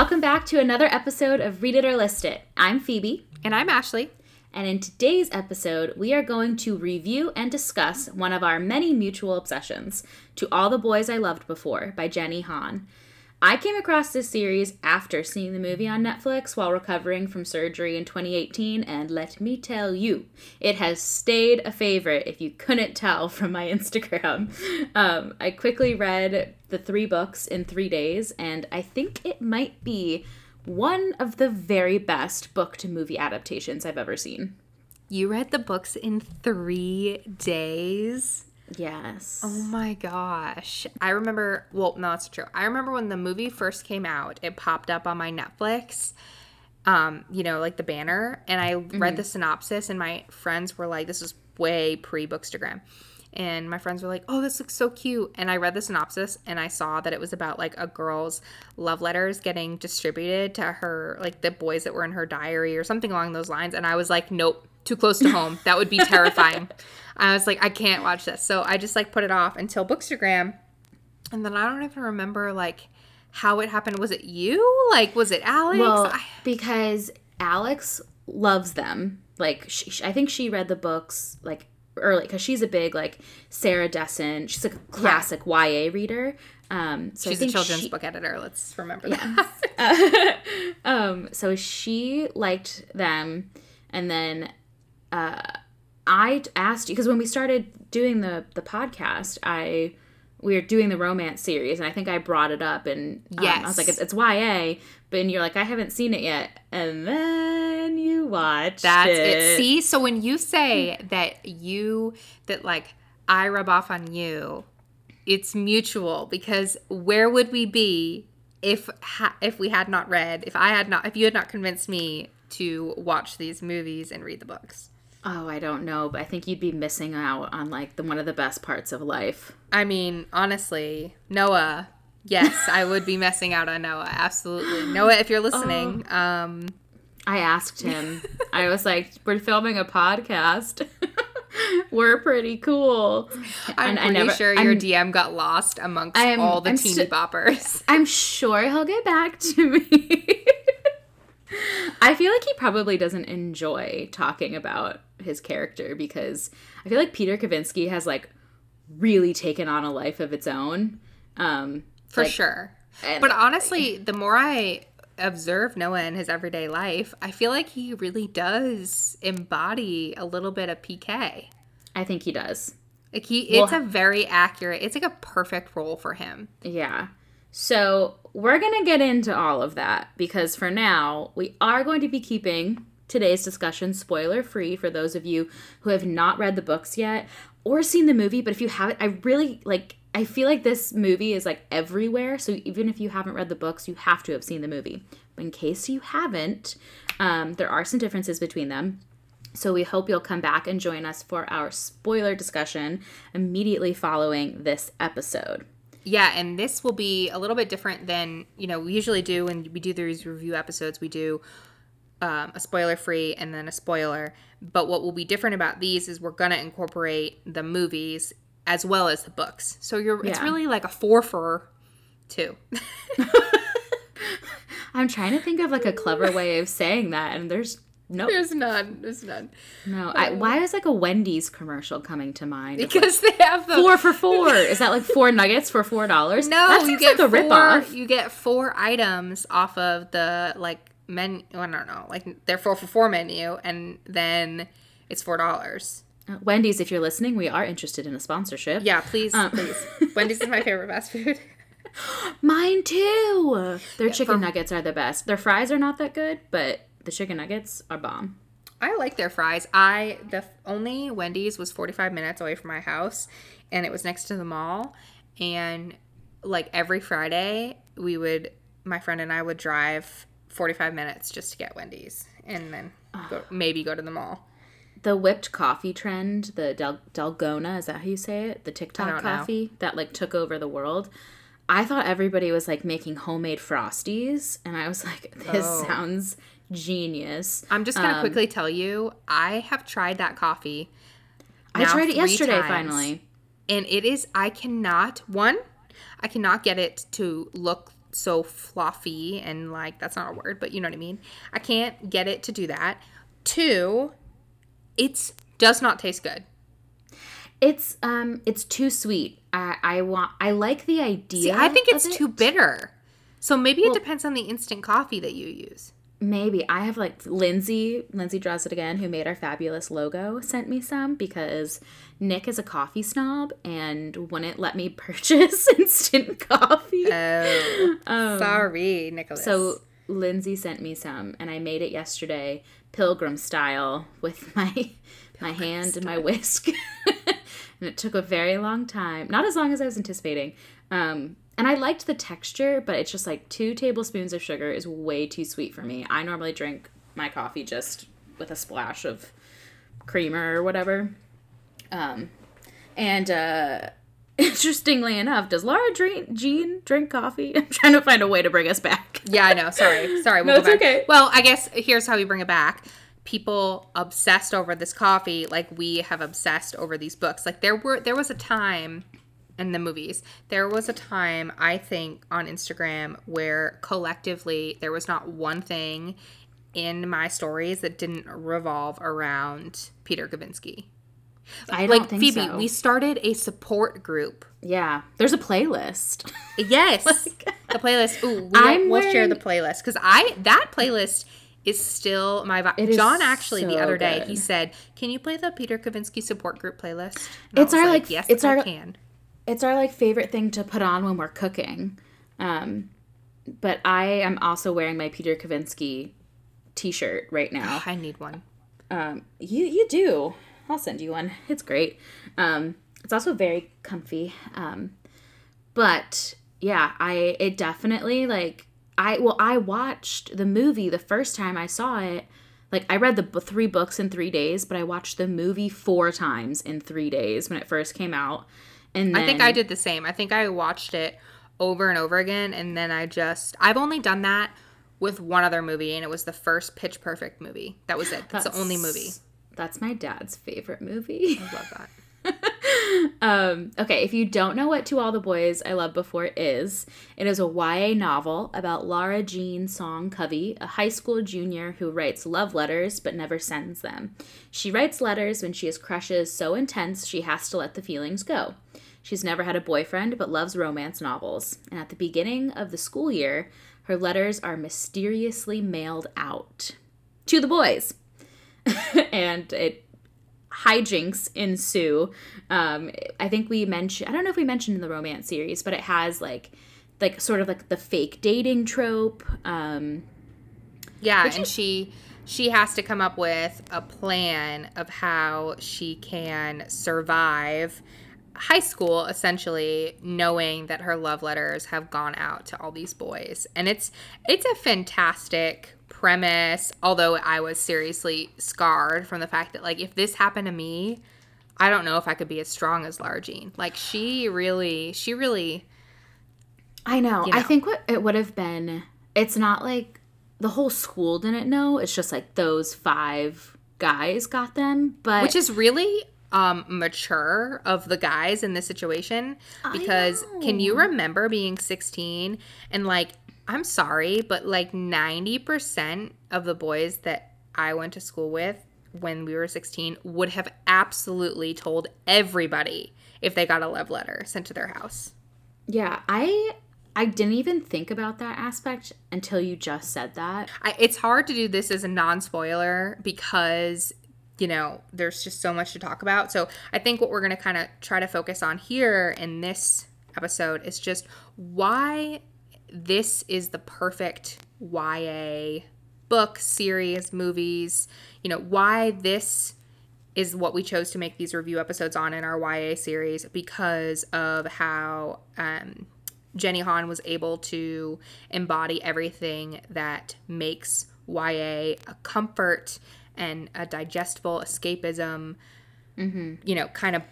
Welcome back to another episode of Read It or List It. I'm Phoebe. And I'm Ashley. And in today's episode, we are going to review and discuss one of our many mutual obsessions, To All the Boys I Loved Before by Jenny Han. I came across this series after seeing the movie on Netflix while recovering from surgery in 2018, and let me tell you, it has stayed a favorite if you couldn't tell from my Instagram. I quickly read the 3 books in 3 days, and I think it might be one of the very best book-to-movie adaptations I've ever seen. You read the books in 3 days? Yes. Oh my gosh. I remember, well, no, that's true. I remember when the movie first came out, it popped up on my Netflix, you know, like the banner, and I read the synopsis, and my friends were like, this is way pre-Bookstagram. And my friends were like, oh, this looks so cute. And I read the synopsis, and I saw that it was about, like, a girl's love letters getting distributed to her, like, the boys that were in her diary or something along those lines. And I was like, nope, too close to home. That would be terrifying. I was like, I can't watch this. So I just, like, put it off until Bookstagram. And then I don't even remember, like, how it happened. Was it you? Like, was it Alex? Well, because Alex loves them. Like, I think she read the books, like, early, because she's a big, like, Sarah Dessen. She's a classic YA reader. So she's a children's book editor. Let's remember that. So she liked them. And then I asked you, because when we started doing the podcast, we were doing the romance series, and I think I brought it up, and I was like, it's YA, but and you're like, I haven't seen it yet, and then you watched it. See, so when you say that like I rub off on you, it's mutual, because where would we be if we had not read, if you had not convinced me to watch these movies and read the books? Oh, I don't know, but I think you'd be missing out on, like, one of the best parts of life. I mean, honestly, Noah. Yes, I would be missing out on Noah. Absolutely. Noah, if you're listening. I asked him. I was like, we're filming a podcast. We're pretty cool. I'm pretty sure your DM got lost amongst all the teeny boppers. I'm sure he'll get back to me. I feel like he probably doesn't enjoy talking about his character, because I feel like Peter Kavinsky has, like, really taken on a life of its own. For sure. But honestly, the more I observe Noah in his everyday life, I feel like he really does embody a little bit of PK. I think he does. Like, it's like a perfect role for him. Yeah. So we're going to get into all of that, because for now, we are going to be keeping today's discussion spoiler-free for those of you who have not read the books yet or seen the movie. But if you haven't, I feel like this movie is, like, everywhere. So even if you haven't read the books, you have to have seen the movie. But in case you haven't, there are some differences between them. So we hope you'll come back and join us for our spoiler discussion immediately following this episode. Yeah, and this will be a little bit different than, you know, we usually do when we do these review episodes. We do a spoiler-free and then a spoiler. But what will be different about these is we're going to incorporate the movies as well as the books. So it's really like a 4-for-2. I'm trying to think of, like, a clever way of saying that, and there's no. There's none. No. Why is, like, a Wendy's commercial coming to mind? Because, like, they have 4 for $4. Is that, like, 4 nuggets for $4? No, that seems like a ripoff. You get 4 items off of the, like, menu. I don't know. Like, their 4 for $4 menu, and then it's $4. Wendy's, if you're listening, we are interested in a sponsorship. Yeah, please, please. Wendy's is my favorite fast food. Mine too. Their chicken nuggets are the best. Their fries are not that good, but the chicken nuggets are bomb. I like their fries. The only Wendy's was 45 minutes away from my house, and it was next to the mall. And, like, every Friday, my friend and I would drive 45 minutes just to get Wendy's, and then maybe go to the mall. The whipped coffee trend, the Dalgona, is that how you say it? The TikTok coffee that, like, took over the world. I thought everybody was, like, making homemade Frosties, and I was like, this sounds genius. I'm just going to quickly tell you, I have tried that coffee. I tried it yesterday, finally. And I cannot get it to look so fluffy and like, that's not a word, but you know what I mean. I can't get it to do that. 2, it does not taste good. It's too sweet. I like the idea. See, I think it's too bitter. So maybe it depends on the instant coffee that you use. Maybe. I have like Lindsay Draws It Again, who made our fabulous logo, sent me some because Nick is a coffee snob and wouldn't let me purchase instant coffee. Oh, sorry, Nicholas. So Lindsay sent me some and I made it yesterday, pilgrim style, with my hand and my whisk. And it took a very long time. Not as long as I was anticipating. And I liked the texture, but it's just like 2 tablespoons of sugar is way too sweet for me. I normally drink my coffee just with a splash of creamer or whatever. Interestingly enough, does Lara Jean drink coffee? I'm trying to find a way to bring us back. Yeah, I know. Sorry. We'll go back. Okay. Well, I guess here's how we bring it back. People obsessed over this coffee like we have obsessed over these books. Like there was a time... and the movies. There was a time, I think, on Instagram where collectively there was not one thing in my stories that didn't revolve around Peter Kavinsky. I don't think so. Like, Phoebe, we started a support group. Yeah. There's a playlist. Yes. Like, the playlist. Ooh, we'll share the playlist. Because that playlist... is still my vibe. John actually so the other day good. He said, "Can you play the Peter Kavinsky support group playlist?" And it's our like yes, it's I our, can. It's our like favorite thing to put on when we're cooking. But I am also wearing my Peter Kavinsky T-shirt right now. I need one. You do. I'll send you one. It's great. It's also very comfy. But yeah, it definitely like. I watched the movie the first time I saw it. Like, I read the 3 books in 3 days, but I watched the movie 4 times in 3 days when it first came out. And then, I think I did the same. I think I watched it over and over again, and then I've only done that with one other movie, and it was the first Pitch Perfect movie. That was it. That's the only movie. That's my dad's favorite movie. I love that. Okay, if you don't know what To All the Boys I Loved Before is, it is a YA novel about Lara Jean Song Covey, a high school junior who writes love letters but never sends them. She writes letters when she has crushes so intense she has to let the feelings go. She's never had a boyfriend but loves romance novels. And at the beginning of the school year, her letters are mysteriously mailed out. To the boys! And it... hijinks ensue. I don't know if we mentioned in the romance series, but it has like sort of like the fake dating trope. Yeah, and she has to come up with a plan of how she can survive high school, essentially, knowing that her love letters have gone out to all these boys. And it's a fantastic premise, although I was seriously scarred from the fact that, like, if this happened to me, I don't know if I could be as strong as Lara Jean. Like, she really I know. You know. I think what it would have been, it's not like the whole school didn't know, it's just like those 5 guys got them, but which is really mature of the guys in this situation, because can you remember being 16 and like, I'm sorry, but like 90% of the boys that I went to school with when we were 16 would have absolutely told everybody if they got a love letter sent to their house. Yeah, I didn't even think about that aspect until you just said that. It's hard to do this as a non-spoiler because, you know, there's just so much to talk about. So I think what we're going to kind of try to focus on here in this episode is just why this is the perfect YA book, series, movies, you know, why this is what we chose to make these review episodes on in our YA series, because of how Jenny Han was able to embody everything that makes YA a comfort and a digestible escapism, you know, kind of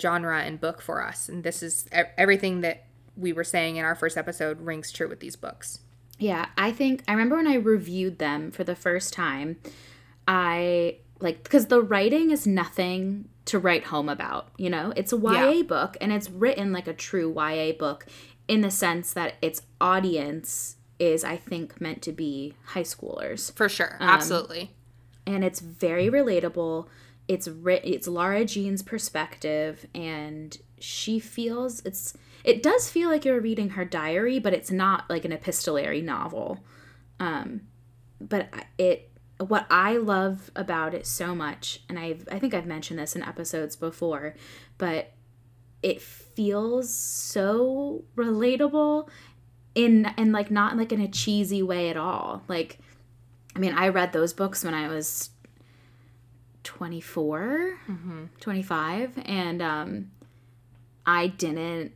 genre and book for us. And this is everything that we were saying in our first episode rings true with these books. Yeah, I remember when I reviewed them for the first time, because the writing is nothing to write home about, you know? It's a YA book, and it's written like a true YA book in the sense that its audience is, I think, meant to be high schoolers. For sure. Absolutely. And it's very relatable. It's Lara Jean's perspective, and she feels it does feel like you're reading her diary, but it's not like an epistolary novel. What I love about it so much, and I think I've mentioned this in episodes before, but it feels so relatable and like not like in a cheesy way at all. Like, I mean, I read those books when I was 24, mm-hmm. 25, and I didn't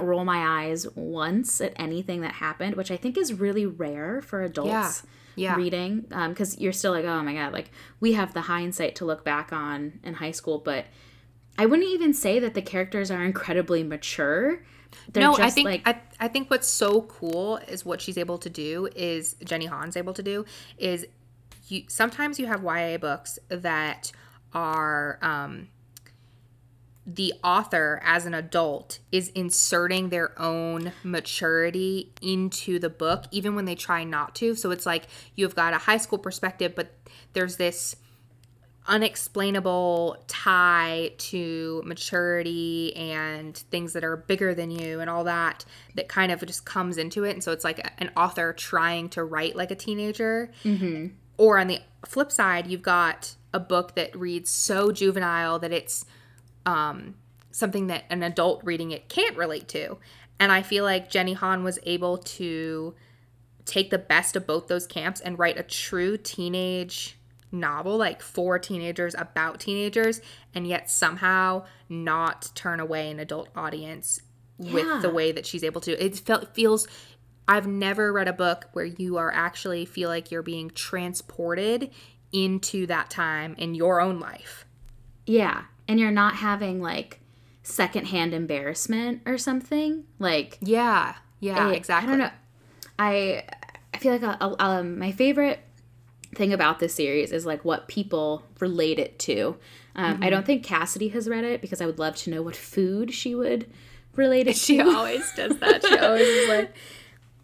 roll my eyes once at anything that happened, which I think is really rare for adults reading, because you're still like, oh my God, like we have the hindsight to look back on in high school, but I wouldn't even say that the characters are incredibly mature. I think what's so cool is what she's able to do is Jenny Han's able to do is sometimes you have YA books that are the author as an adult is inserting their own maturity into the book, even when they try not to. So it's like you've got a high school perspective, but there's this unexplainable tie to maturity and things that are bigger than you and all that kind of just comes into it. And so it's like an author trying to write like a teenager. Mm-hmm. Or on the flip side, you've got a book that reads so juvenile that it's something that an adult reading it can't relate to. And I feel like Jenny Han was able to take the best of both those camps and write a true teenage novel, like for teenagers, about teenagers, and yet somehow not turn away an adult audience with the way that she's able to. It feels I've never read a book where you are actually feel like you're being transported into that time in your own life. Yeah. And you're not having like secondhand embarrassment or something. Like, yeah, exactly. I don't know. I feel like my favorite thing about this series is like what people relate it to. Mm-hmm. I don't think Cassidy has read it because I would love to know what food she would relate it to. She always does that. She always is like...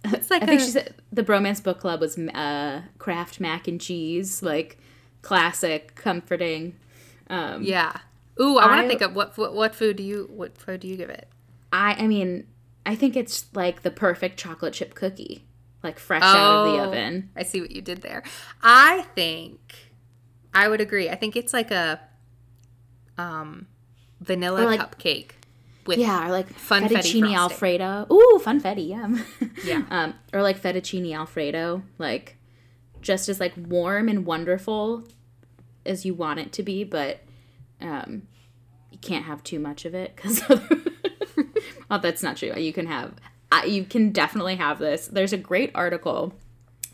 It's like I think she said the Bromance Book Club was Kraft mac and cheese, like classic, comforting. Yeah. Ooh, I want to think of what food do you give it? I mean, I think it's like the perfect chocolate chip cookie, like fresh out of the oven. I see what you did there. I think I would agree. I think it's like a vanilla cupcake. With or like fettuccine alfredo. Ooh, funfetti, yum. Yeah. Or like fettuccine alfredo, like just as like warm and wonderful as you want it to be, but you can't have too much of it because oh, that's not true. You can definitely have this. There's a great article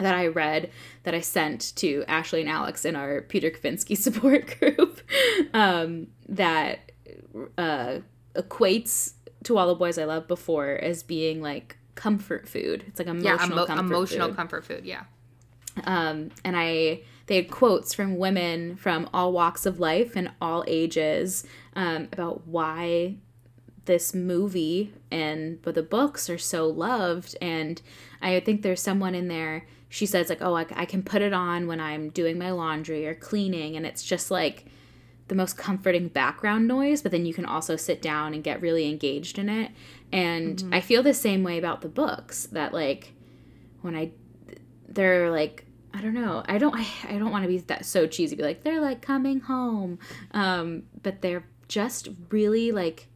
that I read that I sent to Ashley and Alex in our Peter Kavinsky support group that equates To All the Boys I Loved Before as being like comfort food. It's like emotional comfort food. Yeah. And they had quotes from women from all walks of life and all ages about why this movie but the books are so loved. And I think there's someone in there. She says like, oh, I can put it on when I'm doing my laundry or cleaning, and it's just like the most comforting background noise, but then you can also sit down and get really engaged in it. And mm-hmm. I feel the same way about the books, that like when they're like, I don't know, I don't want to be that so cheesy, be like they're like coming home, but they're just really like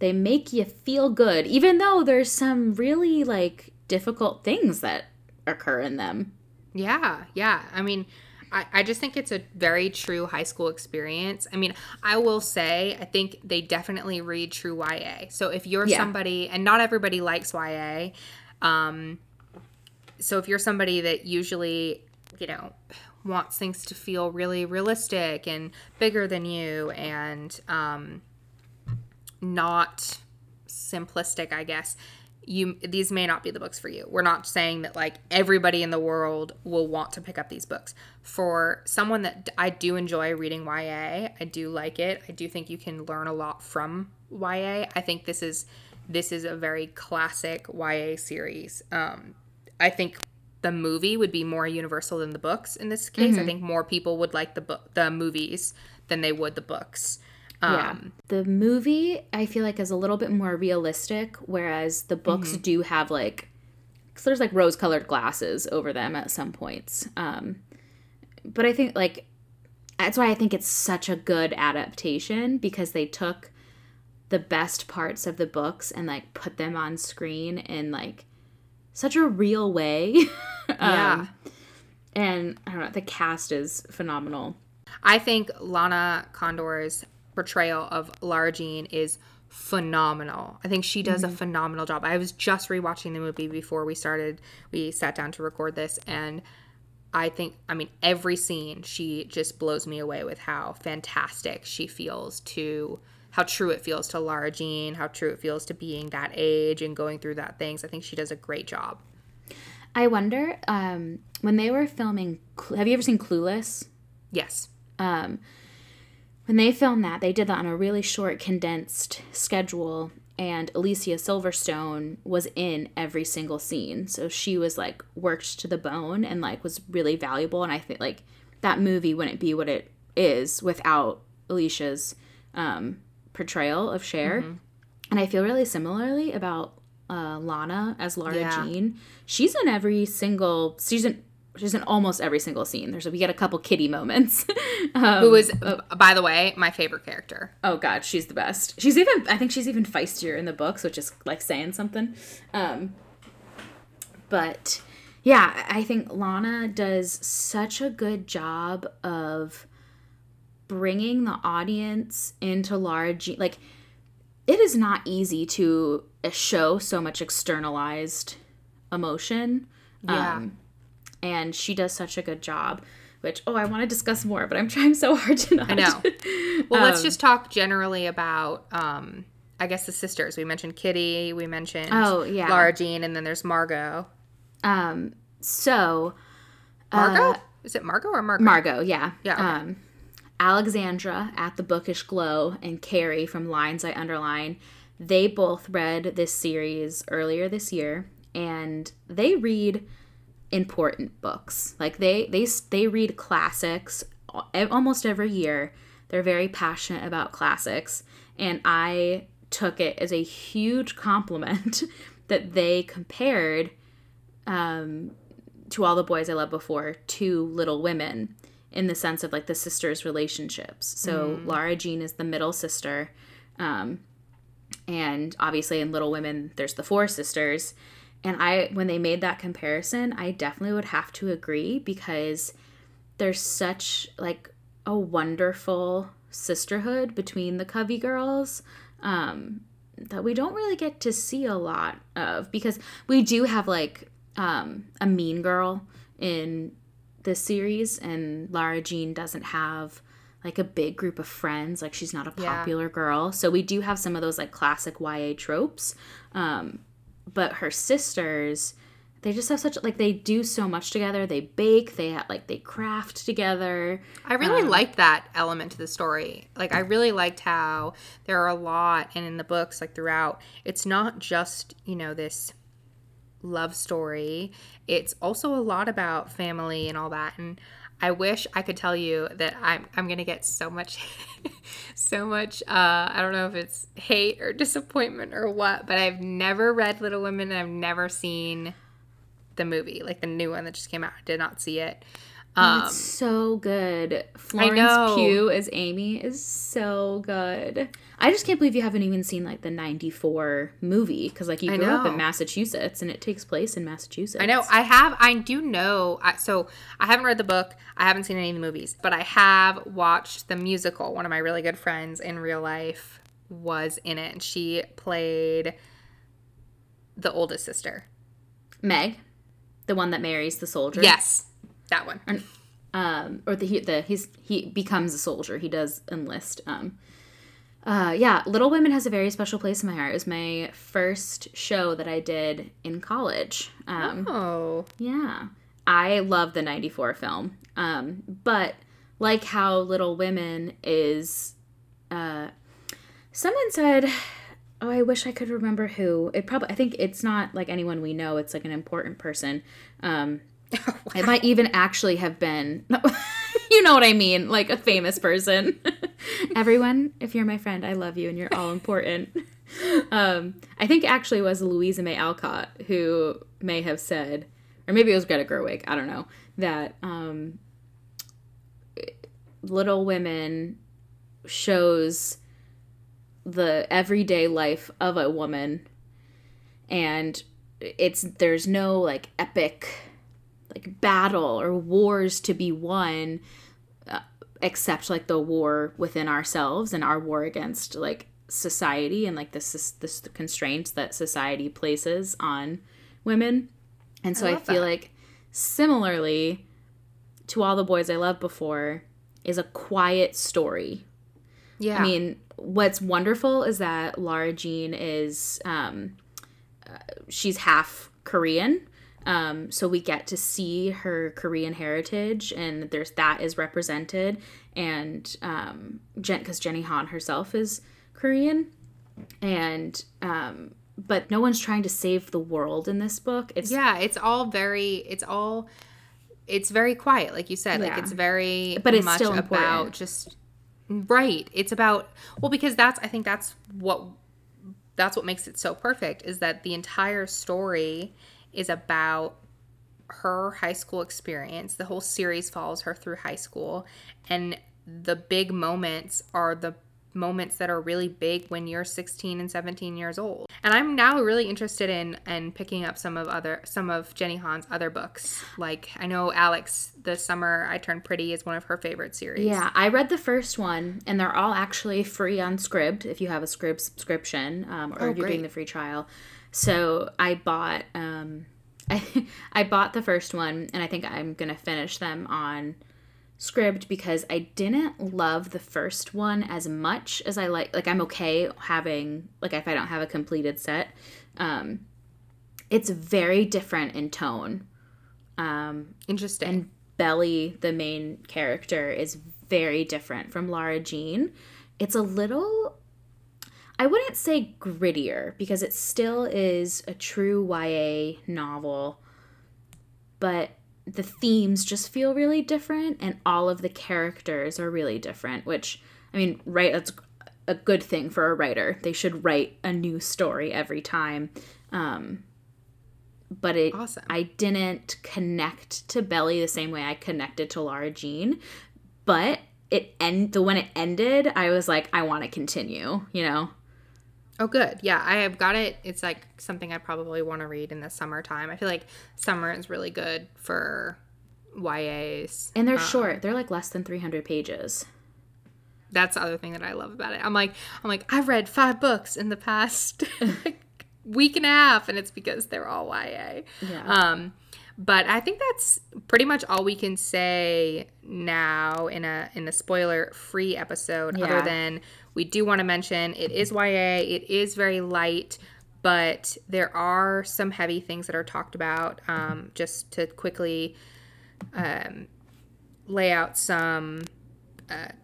they make you feel good, even though there's some really like difficult things that occur in them. Yeah. I mean, I just think it's a very true high school experience. I mean, I will say, I think they definitely read true YA. So if you're somebody, and not everybody likes YA, so if you're somebody that usually, you know, wants things to feel really realistic and bigger than you and not simplistic, I guess, these may not be the books for you. We're not saying that like everybody in the world will want to pick up these books. For someone that I do enjoy reading YA, I do like it. I do think you can learn a lot from YA. I think this is this is a very classic YA series. I think the movie would be more universal than the books in this case. Mm-hmm. I think more people would like the movies than they would the books. The movie, I feel like, is a little bit more realistic, whereas the books mm-hmm. do have, like, because there's, like, rose-colored glasses over them at some points. But I think, like, that's why I think it's such a good adaptation, because they took the best parts of the books and, like, put them on screen in, like, such a real way. And I don't know, the cast is phenomenal. I think Lana Condor's portrayal of Lara Jean is phenomenal. I think she does mm-hmm. a phenomenal job. I was just rewatching the movie before we sat down to record this, and I mean every scene she just blows me away with how fantastic she feels to how true it feels to Lara Jean, how true it feels to being that age and going through that things. I think she does a great job. I wonder, when they were filming, have you ever seen Clueless? Yes. When they filmed that, they did that on a really short, condensed schedule, and Alicia Silverstone was in every single scene. So she was, like, worked to the bone and, like, was really valuable. And I think, like, that movie wouldn't be what it is without Alicia's, portrayal of Cher. Mm-hmm. And I feel really similarly about Lana as Lara Jean. She's in almost every single scene. We get a couple Kitty moments. Who is, by the way, my favorite character. Oh god, she's the best. I think she's even feistier in the books, which is, like, saying something. But yeah, I think Lana does such a good job of bringing the audience into Lara Jean. Like, it is not easy to show so much externalized emotion. And she does such a good job, which, I want to discuss more, but I'm trying so hard to not. I know. Well, let's just talk generally about, I guess, the sisters. We mentioned Kitty, we mentioned Lara Jean, and then there's Margot. Margot? Is it Margot or Margot? Margot, yeah. Yeah, okay. Alexandra at the Bookish Glow and Carrie from Lines I Underline, they both read this series earlier this year, and they read important books. Like, they read classics almost every year. They're very passionate about classics, and I took it as a huge compliment that they compared To All the Boys I Loved Before to Little Women, in the sense of, like, the sisters' relationships. So Lara Jean is the middle sister. And obviously in Little Women, there's the four sisters. And when they made that comparison, I definitely would have to agree, because there's such, like, a wonderful sisterhood between the Covey girls that we don't really get to see a lot of, because we do have, like, a mean girl in this series, and Lara Jean doesn't have, like, a big group of friends. Like, she's not a popular girl. So we do have some of those, like, classic YA tropes. But her sisters, they just have such, like, they do so much together. They bake, they craft together. I really liked that element to the story. Like, I really liked how there are a lot, and in the books, like, throughout, it's not just, this love story. It's also a lot about family and all that, and I wish I could tell you that I'm gonna get so much I don't know if it's hate or disappointment or what, but I've never read Little Women, and I've never seen the movie, like the new one that just came out. I did not see it. It's so good. Florence Pugh as Amy is so good. I just can't believe you haven't even seen, like, the 94 movie, because, like, you grew up in Massachusetts, and it takes place in Massachusetts. I know. I haven't read the book. I haven't seen any of the movies, but I have watched the musical. One of my really good friends in real life was in it, and she played the oldest sister. Meg, the one that marries the soldier. Yes. That one, he becomes a soldier. He does enlist. Little Women has a very special place in my heart. It was my first show that I did in college. I love the '94 film. But like how Little Women is, someone said Oh, I wish I could remember who. I think it's not like anyone we know. It's like an important person. Oh, wow. It might even actually have been, you know what I mean, like a famous person. Everyone, if you're my friend, I love you and you're all important. I think actually it was Louisa May Alcott who may have said, or maybe it was Greta Gerwig, I don't know, that Little Women shows the everyday life of a woman, and there's no like epic like battle or wars to be won, except like the war within ourselves and our war against like society and like the constraints that society places on women. And so I feel like similarly to All the Boys I Loved Before is a quiet story. Yeah. I mean, what's wonderful is that Lara Jean is she's half Korean. So we get to see her Korean heritage, and that is represented. And because Jenny Han herself is Korean, and but no one's trying to save the world in this book. It's very quiet, like you said. Yeah. Like it's very, but it's much still important. About just right. It's about because that's what makes it so perfect is that the entire story is about her high school experience. The whole series follows her through high school, and the big moments are the moments that are really big when you're 16 and 17 years old. And I'm now really interested in picking up some of Jenny Han's other books. Like I know Alex, The Summer I Turned Pretty is one of her favorite series. Yeah, I read the first one, and they're all actually free on Scribd if you have a Scribd subscription, or if you're doing the free trial. So I bought I bought the first one, and I think I'm gonna finish them on Scribd because I didn't love the first one as much as I like I'm okay having like if I don't have a completed set. It's very different in tone. Interesting. And Belly, the main character, is very different from Lara Jean. It's a little, I wouldn't say grittier, because it still is a true YA novel, but the themes just feel really different, and all of the characters are really different, which, I mean, right, that's a good thing for a writer. They should write a new story every time. But it, awesome. I didn't connect to Belly the same way I connected to Lara Jean, but when it ended, I was like, I want to continue, you know? Oh, good. Yeah, I have got it. It's like something I probably want to read in the summertime. I feel like summer is really good for YAs. And they're short. They're like less than 300 pages. That's the other thing that I love about it. I'm like, I've read 5 books in the past week and a half, and it's because they're all YA. Yeah. But I think that's pretty much all we can say now in a spoiler-free episode, yeah. Other than we do want to mention it is YA, it is very light, but there are some heavy things that are talked about. Just to quickly lay out some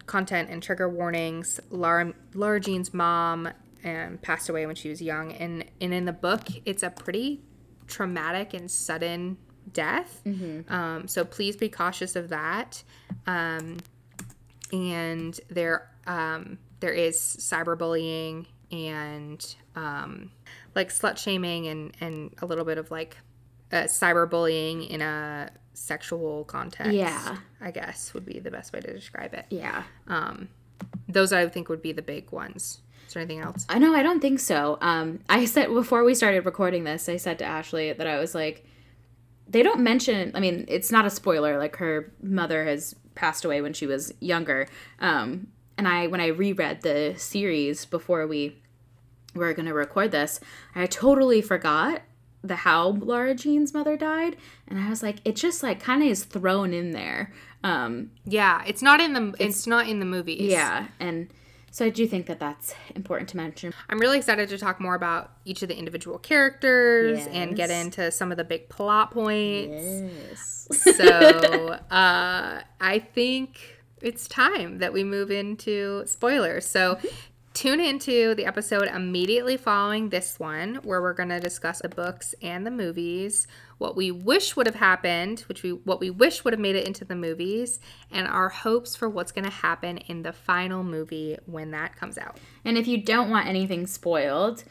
content and trigger warnings, Lara Jean's mom passed away when she was young, and in the book, it's a pretty traumatic and sudden death. Mm-hmm. So please be cautious of that. And there is cyberbullying and like slut shaming and a little bit of like cyberbullying in a sexual context. Yeah, I guess would be the best way to describe it. Yeah. Those I think would be the big ones. Is there anything else? No, I don't think so. I said before we started recording this, I said to Ashley that I was like, they don't mention, I mean, it's not a spoiler, like her mother has passed away when she was younger. And when I reread the series before we were going to record this, I totally forgot how Lara Jean's mother died. And I was like, it just like kind of is thrown in there. Yeah, it's not in the movies. Yeah, and so I do think that that's important to mention. I'm really excited to talk more about each of the individual characters, yes, and get into some of the big plot points. Yes. So I think it's time that we move into spoilers. So tune into the episode immediately following this one, where we're going to discuss the books and the movies, what we wish would have happened, what we wish would have made it into the movies, and our hopes for what's going to happen in the final movie when that comes out. And if you don't want anything spoiled,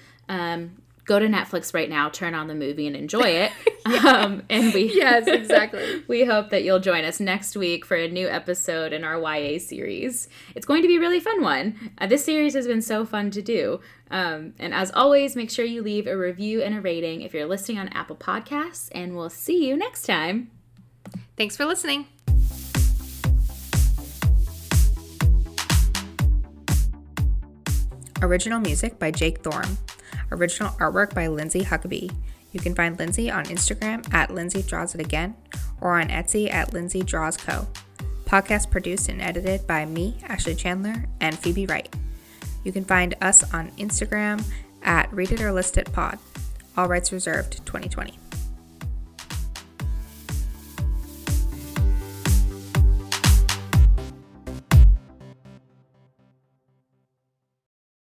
go to Netflix right now, turn on the movie, and enjoy it. Yes, exactly. We hope that you'll join us next week for a new episode in our YA series. It's going to be a really fun one. This series has been so fun to do. And as always, make sure you leave a review and a rating if you're listening on Apple Podcasts, and we'll see you next time. Thanks for listening. Original music by Jake Thorne. Original artwork by Lindsay Huckabee. You can find Lindsay on Instagram @LindsayDrawsItAgain or on Etsy @LindsayDrawsCo. Podcast produced and edited by me, Ashley Chandler, and Phoebe Wright. You can find us on Instagram @ReadItOrListItPod. All rights reserved 2020.